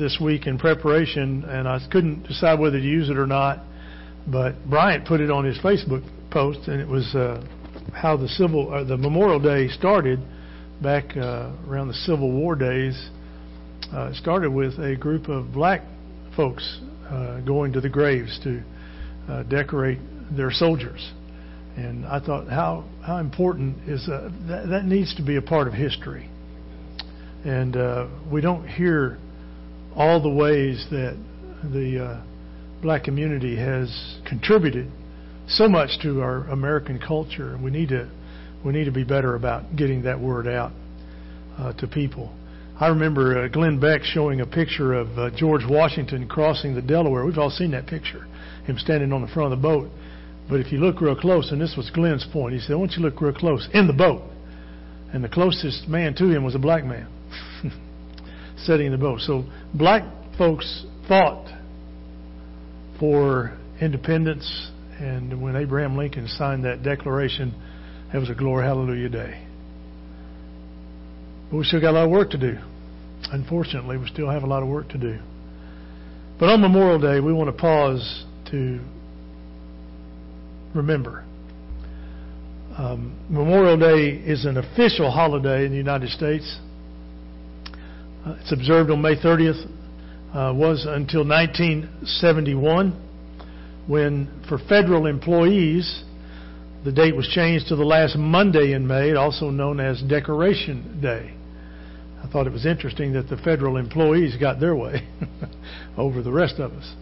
this week in preparation, and I couldn't decide whether to use it or not, but Bryant put it on his Facebook post, and it was how the Memorial Day started back around the Civil War days. It started with a group of black folks going to the graves to decorate their soldiers. And I thought, how important is that needs to be a part of history. And we don't hear all the ways that the black community has contributed so much to our American culture. We need to be better about getting that word out to people. I remember Glenn Beck showing a picture of George Washington crossing the Delaware. We've all seen that picture, him standing on the front of the boat. But if you look real close, and this was Glenn's point, he said, "I want you to look real close in the boat." And the closest man to him was a black man sitting in the boat. So black folks fought for independence, and when Abraham Lincoln signed that declaration, it was a glory hallelujah day. But we still got a lot of work to do. Unfortunately, we still have a lot of work to do. But on Memorial Day, we want to pause to remember. Memorial Day is an official holiday in the United States. It's observed on May 30th. Was until 1971, when for federal employees, the date was changed to the last Monday in May, also known as Decoration Day. I thought it was interesting that the federal employees got their way over the rest of us.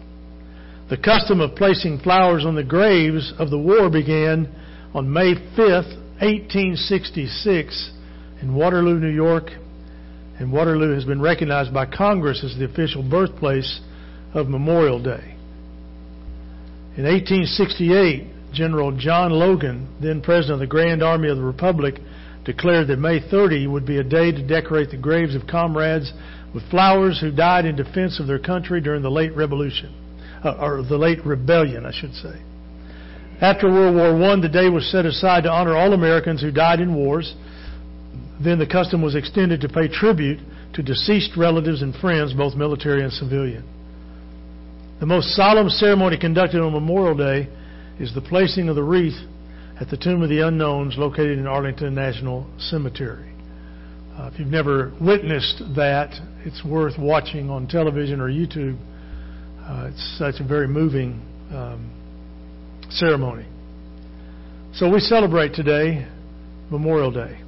The custom of placing flowers on the graves of the war began on May 5th, 1866, in Waterloo, New York, and Waterloo has been recognized by Congress as the official birthplace of Memorial Day. In 1868, General John Logan, then President of the Grand Army of the Republic, declared that May 30 would be a day to decorate the graves of comrades with flowers who died in defense of their country during the late revolution, or the late rebellion, I should say. After World War I, the day was set aside to honor all Americans who died in wars. Then the custom was extended to pay tribute to deceased relatives and friends, both military and civilian. The most solemn ceremony conducted on Memorial Day is the placing of the wreath at the Tomb of the Unknowns located in Arlington National Cemetery. If you've never witnessed that, it's worth watching on television or YouTube. It's such a very moving ceremony. So we celebrate today Memorial Day.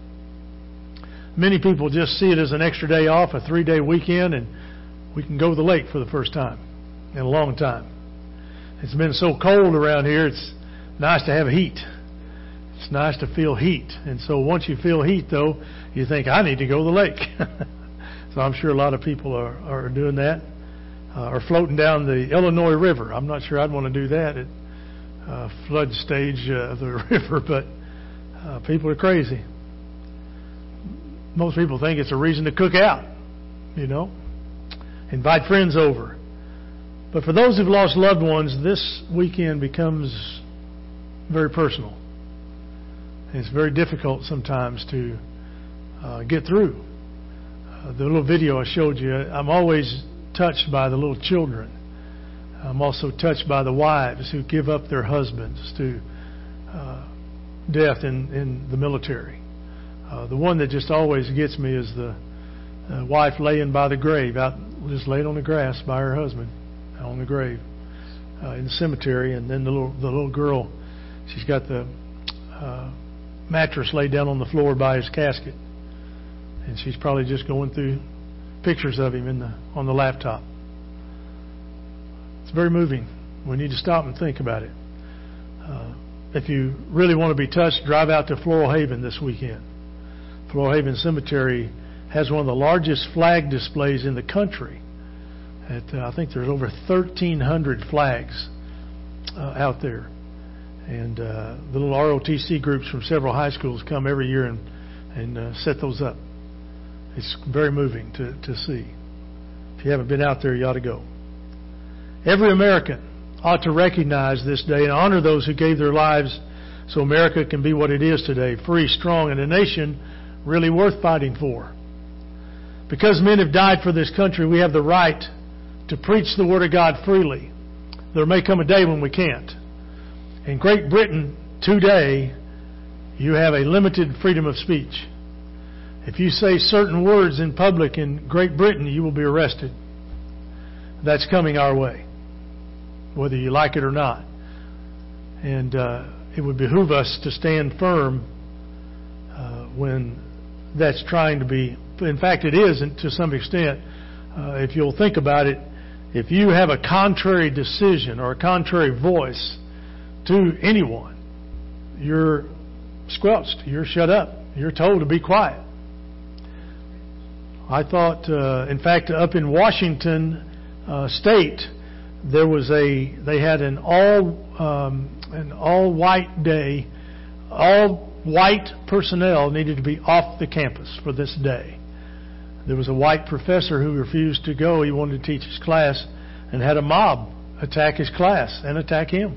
Many people just see it as an extra day off, a 3-day weekend, and we can go to the lake for the first time in a long time. It's been so cold around here, it's nice to have heat. It's nice to feel heat. And so once you feel heat, though, you think, I need to go to the lake. So I'm sure a lot of people are doing that, or floating down the Illinois River. I'm not sure I'd want to do that at flood stage of the river, but people are crazy. Most people think it's a reason to cook out, invite friends over. But for those who've lost loved ones, this weekend becomes very personal. And it's very difficult sometimes to get through. The little video I showed you, I'm always touched by the little children. I'm also touched by the wives who give up their husbands to death in the military. The one that just always gets me is the wife laying by the grave, just laid on the grass by her husband, on the grave in the cemetery. And then the little girl, she's got the mattress laid down on the floor by his casket, and she's probably just going through pictures of him on the laptop. It's very moving. We need to stop and think about it. If you really want to be touched, drive out to Floral Haven this weekend. Floral Haven Cemetery has one of the largest flag displays in the country. I think there's over 1,300 flags out there. And the little ROTC groups from several high schools come every year and set those up. It's very moving to see. If you haven't been out there, you ought to go. Every American ought to recognize this day and honor those who gave their lives so America can be what it is today, free, strong, and a nation really worth fighting for. Because men have died for this country, we have the right to preach the Word of God freely. There may come a day when we can't. In Great Britain today, you have a limited freedom of speech. If you say certain words in public in Great Britain, you will be arrested. That's coming our way, whether you like it or not. And it would behoove us to stand firm when that's trying to be. In fact, it is to some extent. If you'll think about it, if you have a contrary decision or a contrary voice to anyone, you're squelched. You're shut up. You're told to be quiet. I thought, in fact, up in Washington State, they had an all-white day. All white personnel needed to be off the campus for this day. There was a white professor who refused to go. He wanted to teach his class, and had a mob attack his class and attack him.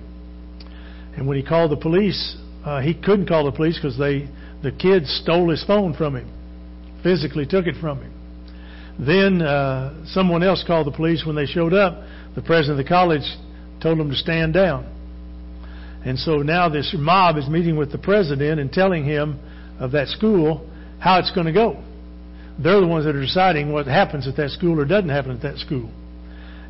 And when he called the police, he couldn't call the police because the kids stole his phone from him, physically took it from him. Then someone else called the police. When they showed up, the president of the college told them to stand down. And so now this mob is meeting with the president and telling him of that school how it's going to go. They're the ones that are deciding what happens at that school or doesn't happen at that school.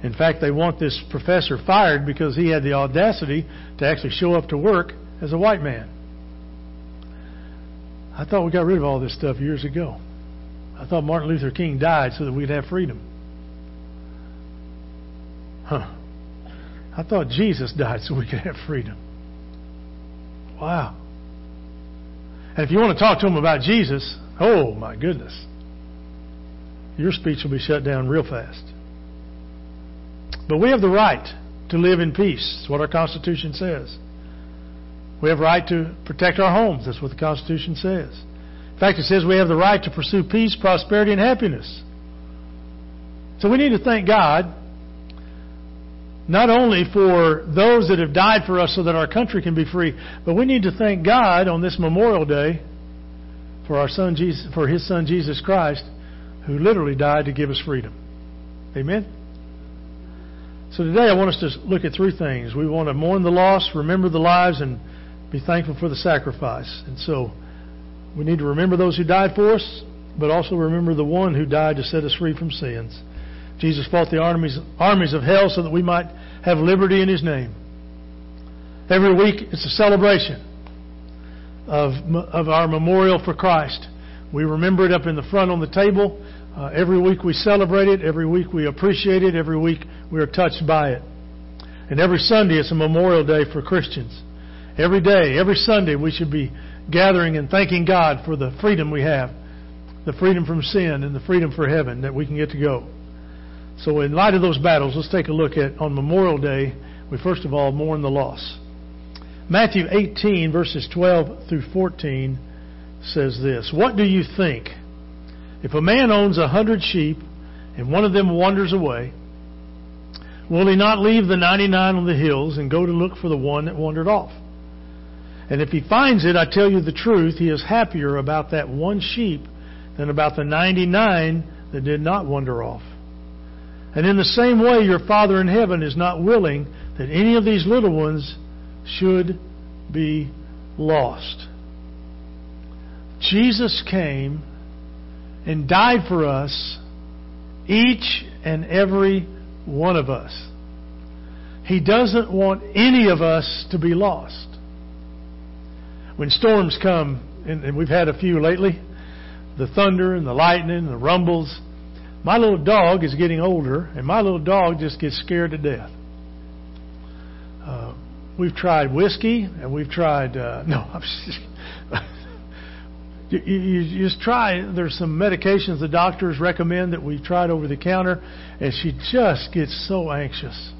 In fact, they want this professor fired because he had the audacity to actually show up to work as a white man. I thought we got rid of all this stuff years ago. I thought Martin Luther King died so that we'd have freedom. Huh. I thought Jesus died so we could have freedom. Wow. And if you want to talk to him about Jesus, oh my goodness, your speech will be shut down real fast. But we have the right to live in peace. That's what our Constitution says. We have the right to protect our homes. That's what the Constitution says. In fact, it says we have the right to pursue peace, prosperity, and happiness. So we need to thank God not only for those that have died for us so that our country can be free, but we need to thank God on this Memorial Day for our son Jesus, for His Son Jesus Christ, who literally died to give us freedom. Amen? So today I want us to look at three things. We want to mourn the loss, remember the lives, and be thankful for the sacrifice. And so we need to remember those who died for us, but also remember the one who died to set us free from sins. Jesus fought the armies of hell so that we might have liberty in His name. Every week it's a celebration of our memorial for Christ. We remember it up in the front on the table. Every week we celebrate it. Every week we appreciate it. Every week we are touched by it. And every Sunday it's a memorial day for Christians. Every day, every Sunday we should be gathering and thanking God for the freedom we have, the freedom from sin and the freedom for heaven that we can get to go. So in light of those battles, let's take a look at, on Memorial Day, we first of all mourn the loss. Matthew 18, verses 12 through 14 says this: "What do you think? If a man owns 100 sheep and one of them wanders away, will he not leave the 99 on the hills and go to look for the one that wandered off? And if he finds it, I tell you the truth, he is happier about that one sheep than about the 99 that did not wander off. And in the same way, your Father in heaven is not willing that any of these little ones should be lost." Jesus came and died for us, each and every one of us. He doesn't want any of us to be lost. When storms come, and we've had a few lately, the thunder and the lightning and the rumbles, my little dog is getting older, and my little dog just gets scared to death. We've tried whiskey, and we've tried... You just try. There's some medications the doctors recommend that we've tried over the counter, and she just gets so anxious.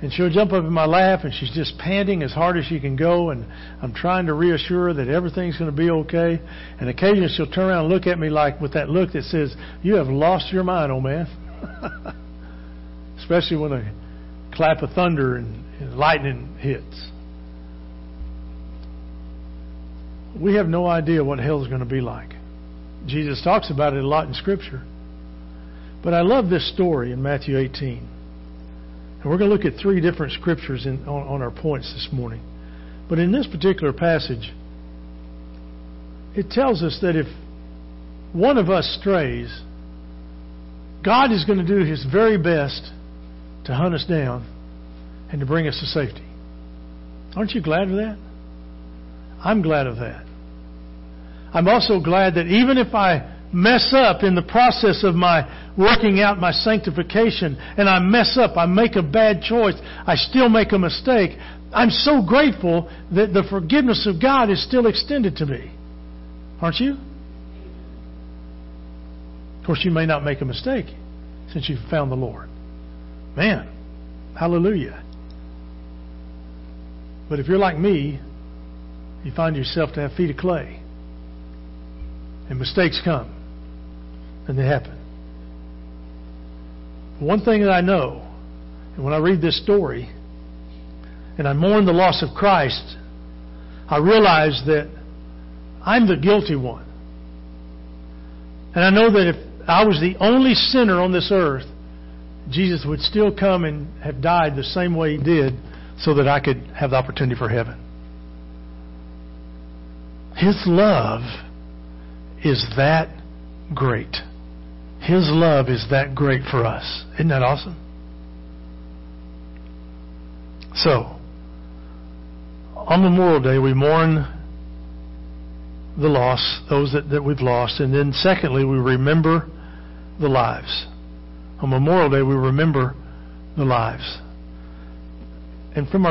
And she'll jump up in my lap, and she's just panting as hard as she can go, and I'm trying to reassure her that everything's going to be okay. And occasionally she'll turn around and look at me like with that look that says, "You have lost your mind, old man." Especially when a clap of thunder and lightning hits. We have no idea what hell is going to be like. Jesus talks about it a lot in Scripture. But I love this story in Matthew 18. And we're going to look at three different scriptures on our points this morning. But in this particular passage, it tells us that if one of us strays, God is going to do His very best to hunt us down and to bring us to safety. Aren't you glad of that? I'm glad of that. I'm also glad that even if I mess up in the process of my working out my sanctification, and I mess up, I make a bad choice, I still make a mistake, I'm so grateful that the forgiveness of God is still extended to me. Aren't you? Of course, you may not make a mistake since you've found the Lord. Man, hallelujah. But if you're like me, you find yourself to have feet of clay. And mistakes come. And they happen. But one thing that I know, and when I read this story, and I mourn the loss of Christ, I realize that I'm the guilty one. And I know that if I was the only sinner on this earth, Jesus would still come and have died the same way He did so that I could have the opportunity for heaven. His love is that great. His love is that great for us. Isn't that awesome? So, on Memorial Day, we mourn the loss, those that we've lost. And then secondly, we remember the lives. On Memorial Day, we remember the lives. And from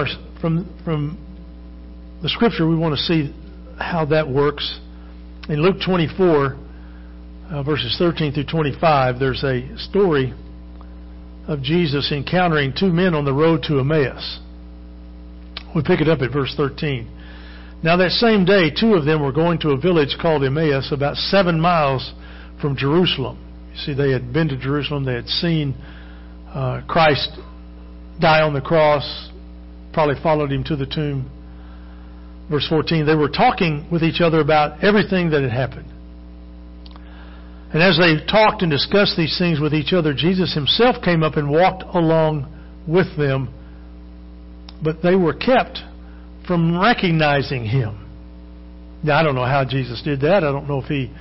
the Scripture, we want to see how that works. In Luke 24, verses 13 through 25, there's a story of Jesus encountering two men on the road to Emmaus. We pick it up at verse 13. Now that same day, two of them were going to a village called Emmaus, about 7 miles from Jerusalem. You see, they had been to Jerusalem. They had seen Christ die on the cross, probably followed Him to the tomb. Verse 14, they were talking with each other about everything that had happened. And as they talked and discussed these things with each other, Jesus Himself came up and walked along with them, but they were kept from recognizing Him. Now, I don't know how Jesus did that. I don't know if He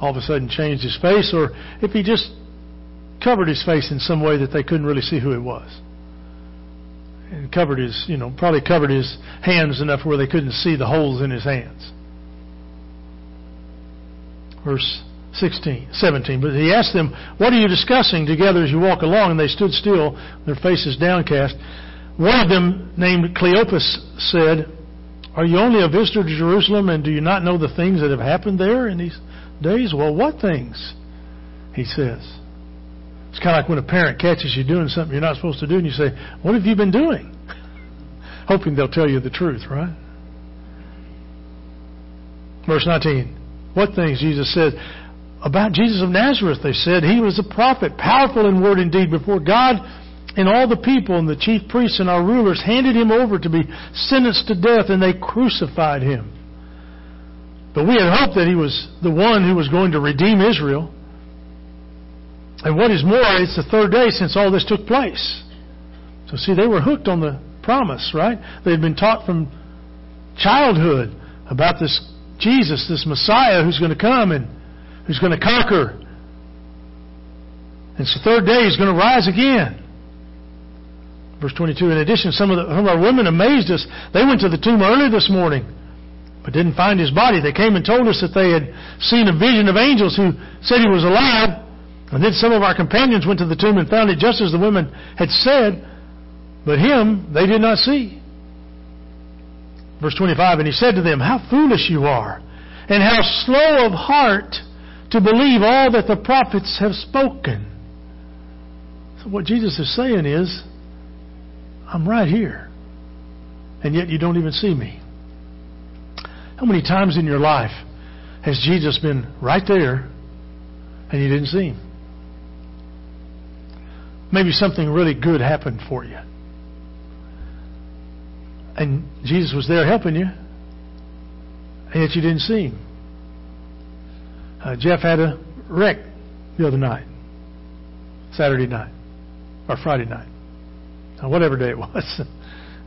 all of a sudden changed His face or if He just covered His face in some way that they couldn't really see who it was. And covered His, probably covered His hands enough where they couldn't see the holes in His hands. Verse 17. But He asked them, "What are you discussing together as you walk along?" And they stood still, their faces downcast. One of them, named Cleopas, said, "Are you only a visitor to Jerusalem, and do you not know the things that have happened there in these days?" "Well, what things?" he says. It's kind of like when a parent catches you doing something you're not supposed to do and you say, "What have you been doing?" Hoping they'll tell you the truth, right? Verse 19. What things? Jesus said, "About Jesus of Nazareth," they said. "He was a prophet, powerful in word and deed before God, and all the people and the chief priests and our rulers handed Him over to be sentenced to death, and they crucified Him. But we had hoped that He was the one who was going to redeem Israel. And what is more, it's the third day since all this took place." So see, they were hooked on the promise, right? They had been taught from childhood about this Jesus, this Messiah who's going to come and who's going to conquer. And so the third day He's going to rise again. Verse 22, in addition, some of our women amazed us. They went to the tomb early this morning, but didn't find His body. They came and told us that they had seen a vision of angels who said He was alive. And then some of our companions went to the tomb and found it just as the women had said, but Him they did not see. Verse 25, and He said to them, "How foolish you are, and how slow of heart to believe all that the prophets have spoken." So what Jesus is saying is, I'm right here, and yet you don't even see me. How many times in your life has Jesus been right there, and you didn't see Him? Maybe something really good happened for you, and Jesus was there helping you, and yet you didn't see Him. Jeff had a wreck the other night. Saturday night or Friday night, or whatever day it was.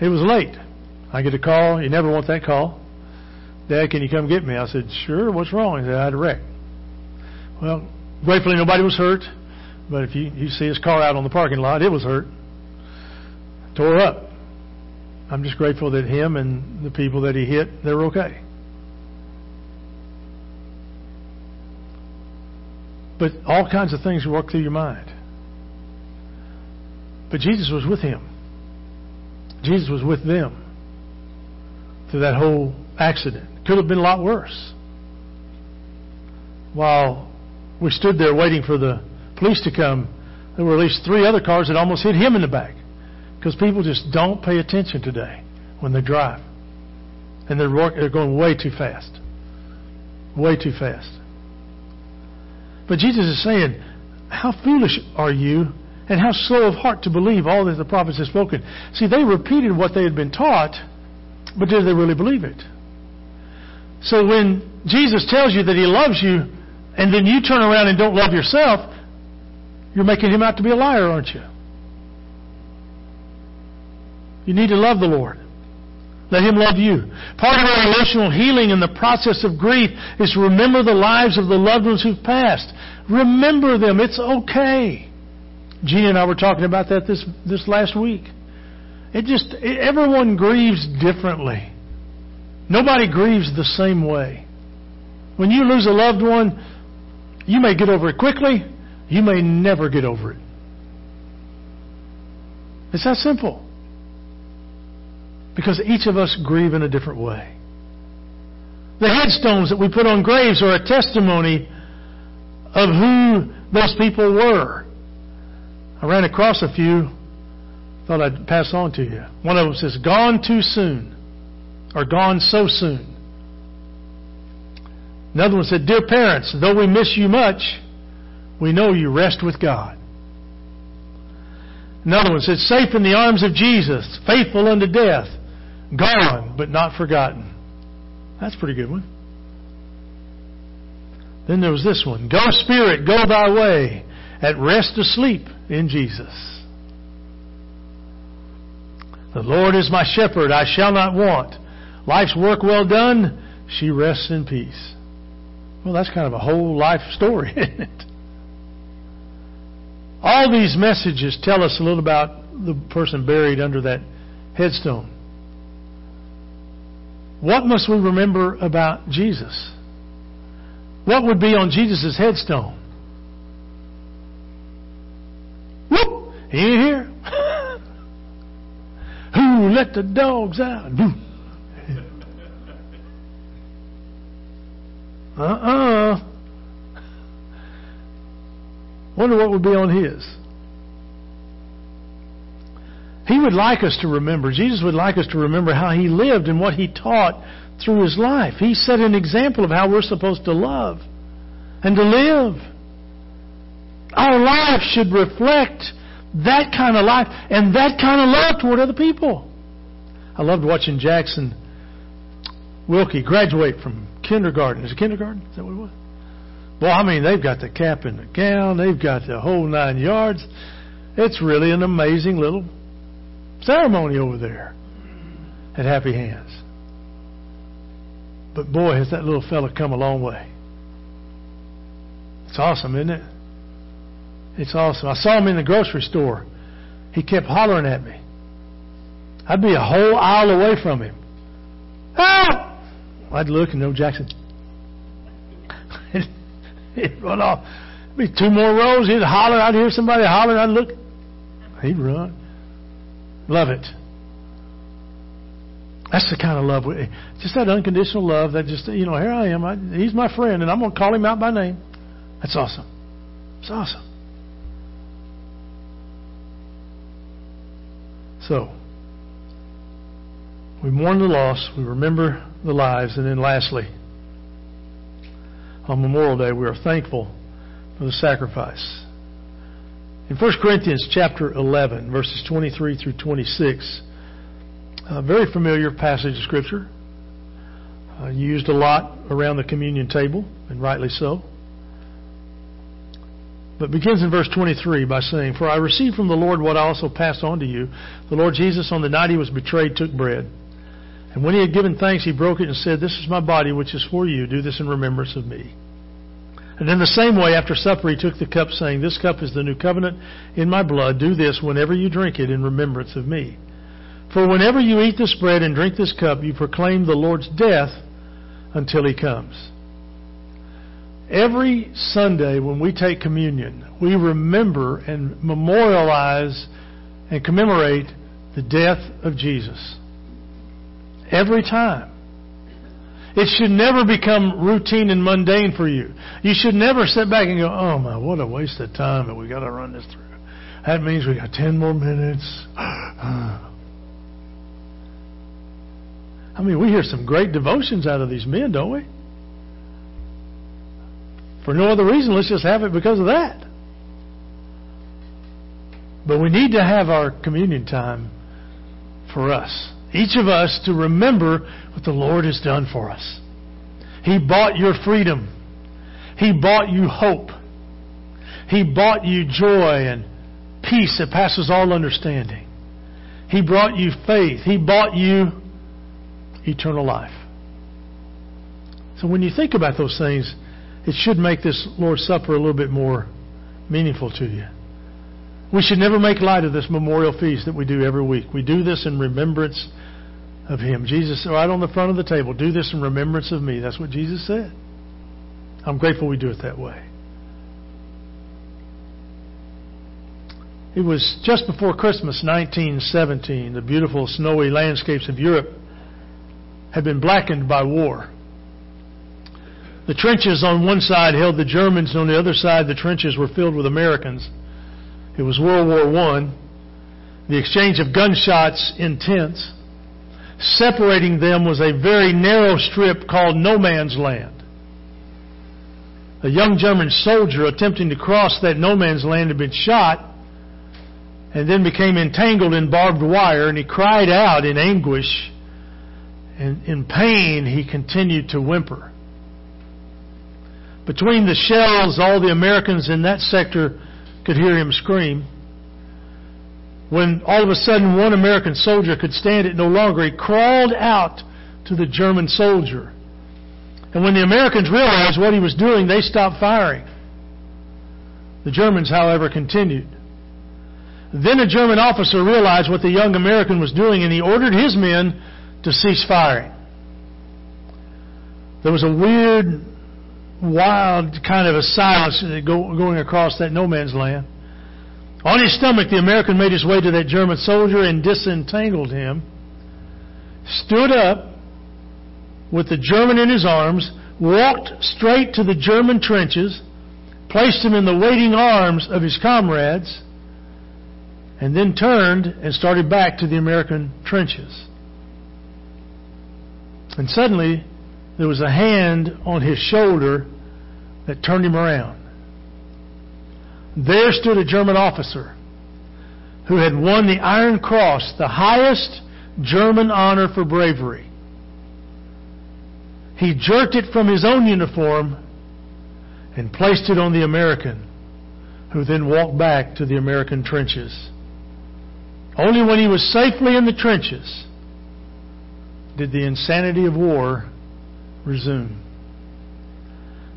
It was late. I get a call. You never want that call. Dad, can you come get me? I said, sure. What's wrong? He said, I had a wreck. Well, gratefully nobody was hurt, but if you see his car out on the parking lot, it was hurt. Tore up. I'm just grateful that him and the people that he hit, they're okay. But all kinds of things walk through your mind. But Jesus was with him. Jesus was with them through that whole accident. Could have been a lot worse. While we stood there waiting for the police to come, there were at least three other cars that almost hit him in the back. Because people just don't pay attention today when they drive. And they're going way too fast. Way too fast. But Jesus is saying, how foolish are you and how slow of heart to believe all that the prophets have spoken. See, they repeated what they had been taught, but did they really believe it? So when Jesus tells you that he loves you, and then you turn around and don't love yourself, you're making him out to be a liar, aren't you? You need to love the Lord. Let him love you. Part of our emotional healing in the process of grief is to remember the lives of the loved ones who've passed. Remember them. It's okay. Gina and I were talking about that this last week. Everyone grieves differently. Nobody grieves the same way. When you lose a loved one, you may get over it quickly. You may never get over it. It's that simple. Because each of us grieve in a different way. The headstones that we put on graves are a testimony of who those people were. I ran across a few, thought I'd pass on to you. One of them says, gone too soon, or gone so soon. Another one said, dear parents, though we miss you much, we know you rest with God. Another one said, safe in the arms of Jesus, faithful unto death, gone but not forgotten. That's a pretty good one. Then there was this one, go Spirit, go thy way, at rest asleep in Jesus. The Lord is my shepherd, I shall not want. Life's work well done, she rests in peace. Well, that's kind of a whole life story, isn't it? All these messages tell us a little about the person buried under that headstone. What must we remember about Jesus? What would be on Jesus' headstone? Whoop! He ain't here. Who let the dogs out? Wonder what would be on his. He would like us to remember. Jesus would like us to remember how he lived and what he taught through his life. He set an example of how we're supposed to love and to live. Our life should reflect that kind of life and that kind of love toward other people. I loved watching Jackson Wilkie graduate from kindergarten. Is it kindergarten? Is that what it was? Boy, I mean, they've got the cap and the gown. They've got the whole 9 yards. It's really an amazing little ceremony over there at Happy Hands. But boy, has that little fella come a long way. It's awesome, isn't it? It's awesome. I saw him in the grocery store. He kept hollering at me. I'd be a whole aisle away from him. Help! I'd look and know Jackson. He'd run off. It'd be 2 more rows. He'd holler. I'd hear somebody holler. I'd look. He'd run. Love it. That's the kind of love. Just that unconditional love that just, you know, here I am. He's my friend, and I'm going to call him out by name. That's awesome. It's awesome. So, we mourn the loss. We remember the lives. And then lastly, on Memorial Day, we are thankful for the sacrifice. In 1 Corinthians chapter 11, verses 23 through 26, a very familiar passage of Scripture, used a lot around the communion table, and rightly so. but begins in verse 23 by saying, "For I received from the Lord what I also passed on to you. The Lord Jesus, on the night he was betrayed, took bread. And when he had given thanks, he broke it and said, 'This is my body, which is for you. Do this in remembrance of me.' And in the same way, after supper, he took the cup, saying, 'This cup is the new covenant in my blood. Do this whenever you drink it in remembrance of me. For whenever you eat this bread and drink this cup, you proclaim the Lord's death until he comes.'" Every Sunday when we take communion, we remember and memorialize and commemorate the death of Jesus. Every time. It should never become routine and mundane for you. You should never sit back and go, "Oh my, what a waste of time that we got to run this through. That means we got 10 more minutes." I mean, we hear some great devotions out of these men, don't we? For no other reason, let's just have it because of that. But we need to have our communion time for us. Each of us to remember what the Lord has done for us. He bought your freedom. He bought you hope. He bought you joy and peace that passes all understanding. He brought you faith. He bought you eternal life. So when you think about those things, it should make this Lord's Supper a little bit more meaningful to you. We should never make light of this memorial feast that we do every week. We do this in remembrance of him. Jesus said right on the front of the table, "Do this in remembrance of me." That's what Jesus said. I'm grateful we do it that way. It was just before Christmas, 1917. The beautiful snowy landscapes of Europe had been blackened by war. The trenches on one side held the Germans, and on the other side the trenches were filled with Americans. It was World War I. The exchange of gunshots intense. Separating them was a very narrow strip called No Man's Land. A young German soldier attempting to cross that No Man's Land had been shot and then became entangled in barbed wire, and he cried out in anguish. And in pain, he continued to whimper. Between the shells, all the Americans in that sector could hear him scream. When all of a sudden one American soldier could stand it no longer, he crawled out to the German soldier. And when the Americans realized what he was doing, they stopped firing. The Germans, however, continued. Then a German officer realized what the young American was doing, and he ordered his men to cease firing. There was a weird, wild kind of a silence going across that no man's land. On his stomach, the American made his way to that German soldier and disentangled him, stood up with the German in his arms, walked straight to the German trenches, placed him in the waiting arms of his comrades, and then turned and started back to the American trenches. And suddenly, there was a hand on his shoulder that turned him around. There stood a German officer who had won the Iron Cross, the highest German honor for bravery. He jerked it from his own uniform and placed it on the American, who then walked back to the American trenches. Only when he was safely in the trenches did the insanity of war resume.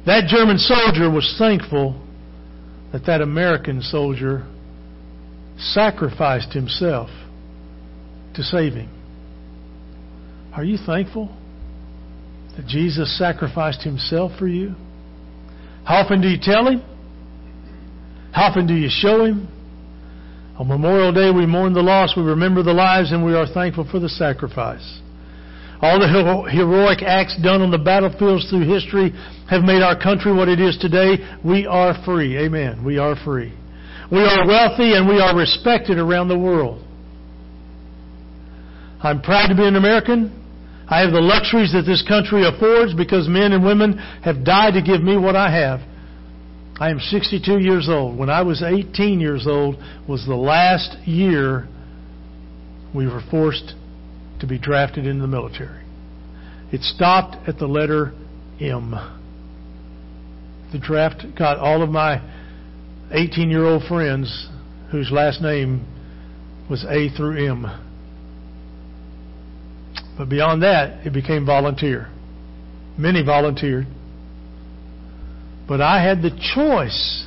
That German soldier was thankful that that American soldier sacrificed himself to save him. Are you thankful that Jesus sacrificed himself for you? How often do you tell him? How often do you show him? On Memorial Day, we mourn the loss, we remember the lives, and we are thankful for the sacrifice. All the heroic acts done on the battlefields through history have made our country what it is today. We are free. Amen. We are free. We are wealthy and we are respected around the world. I'm proud to be an American. I have the luxuries that this country affords because men and women have died to give me what I have. I am 62 years old. When I was 18 years old was the last year we were forced to be drafted into the military. It stopped at the letter M. The draft got all of my 18-year-old friends whose last name was A through M. But beyond that, it became volunteer. Many volunteered. But I had the choice.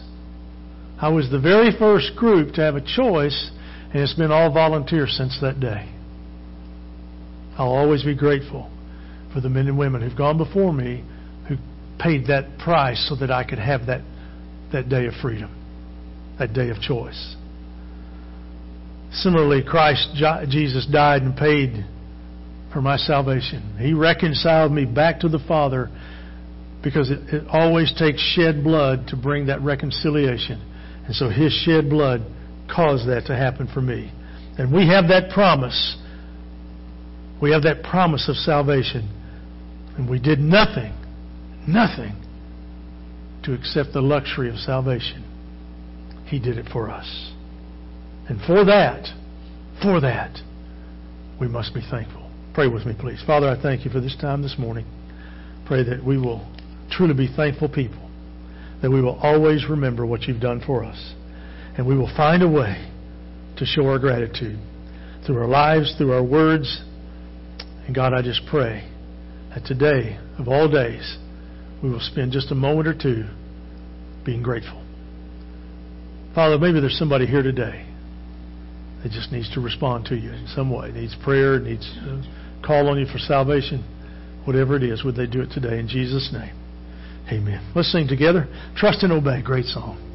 I was the very first group to have a choice, and it's been all volunteer since that day. I'll always be grateful for the men and women who've gone before me, who paid that price so that I could have that day of freedom, that day of choice. Similarly, Jesus died and paid for my salvation. He reconciled me back to the Father, because it always takes shed blood to bring that reconciliation. And so His shed blood caused that to happen for me. And we have that promise. We have that promise of salvation. And we did nothing to accept the luxury of salvation. He did it for us. And for that, we must be thankful. Pray with me, please. Father, I thank You for this time this morning. Pray that we will truly be thankful people, that we will always remember what You've done for us, and we will find a way to show our gratitude through our lives, through our words. And God, I just pray that today, of all days, we will spend just a moment or two being grateful. Father, maybe there's somebody here today that just needs to respond to You in some way, needs prayer, needs to call on You for salvation. Whatever it is, would they do it today in Jesus' name? Amen. Let's sing together. Trust and Obey. Great song.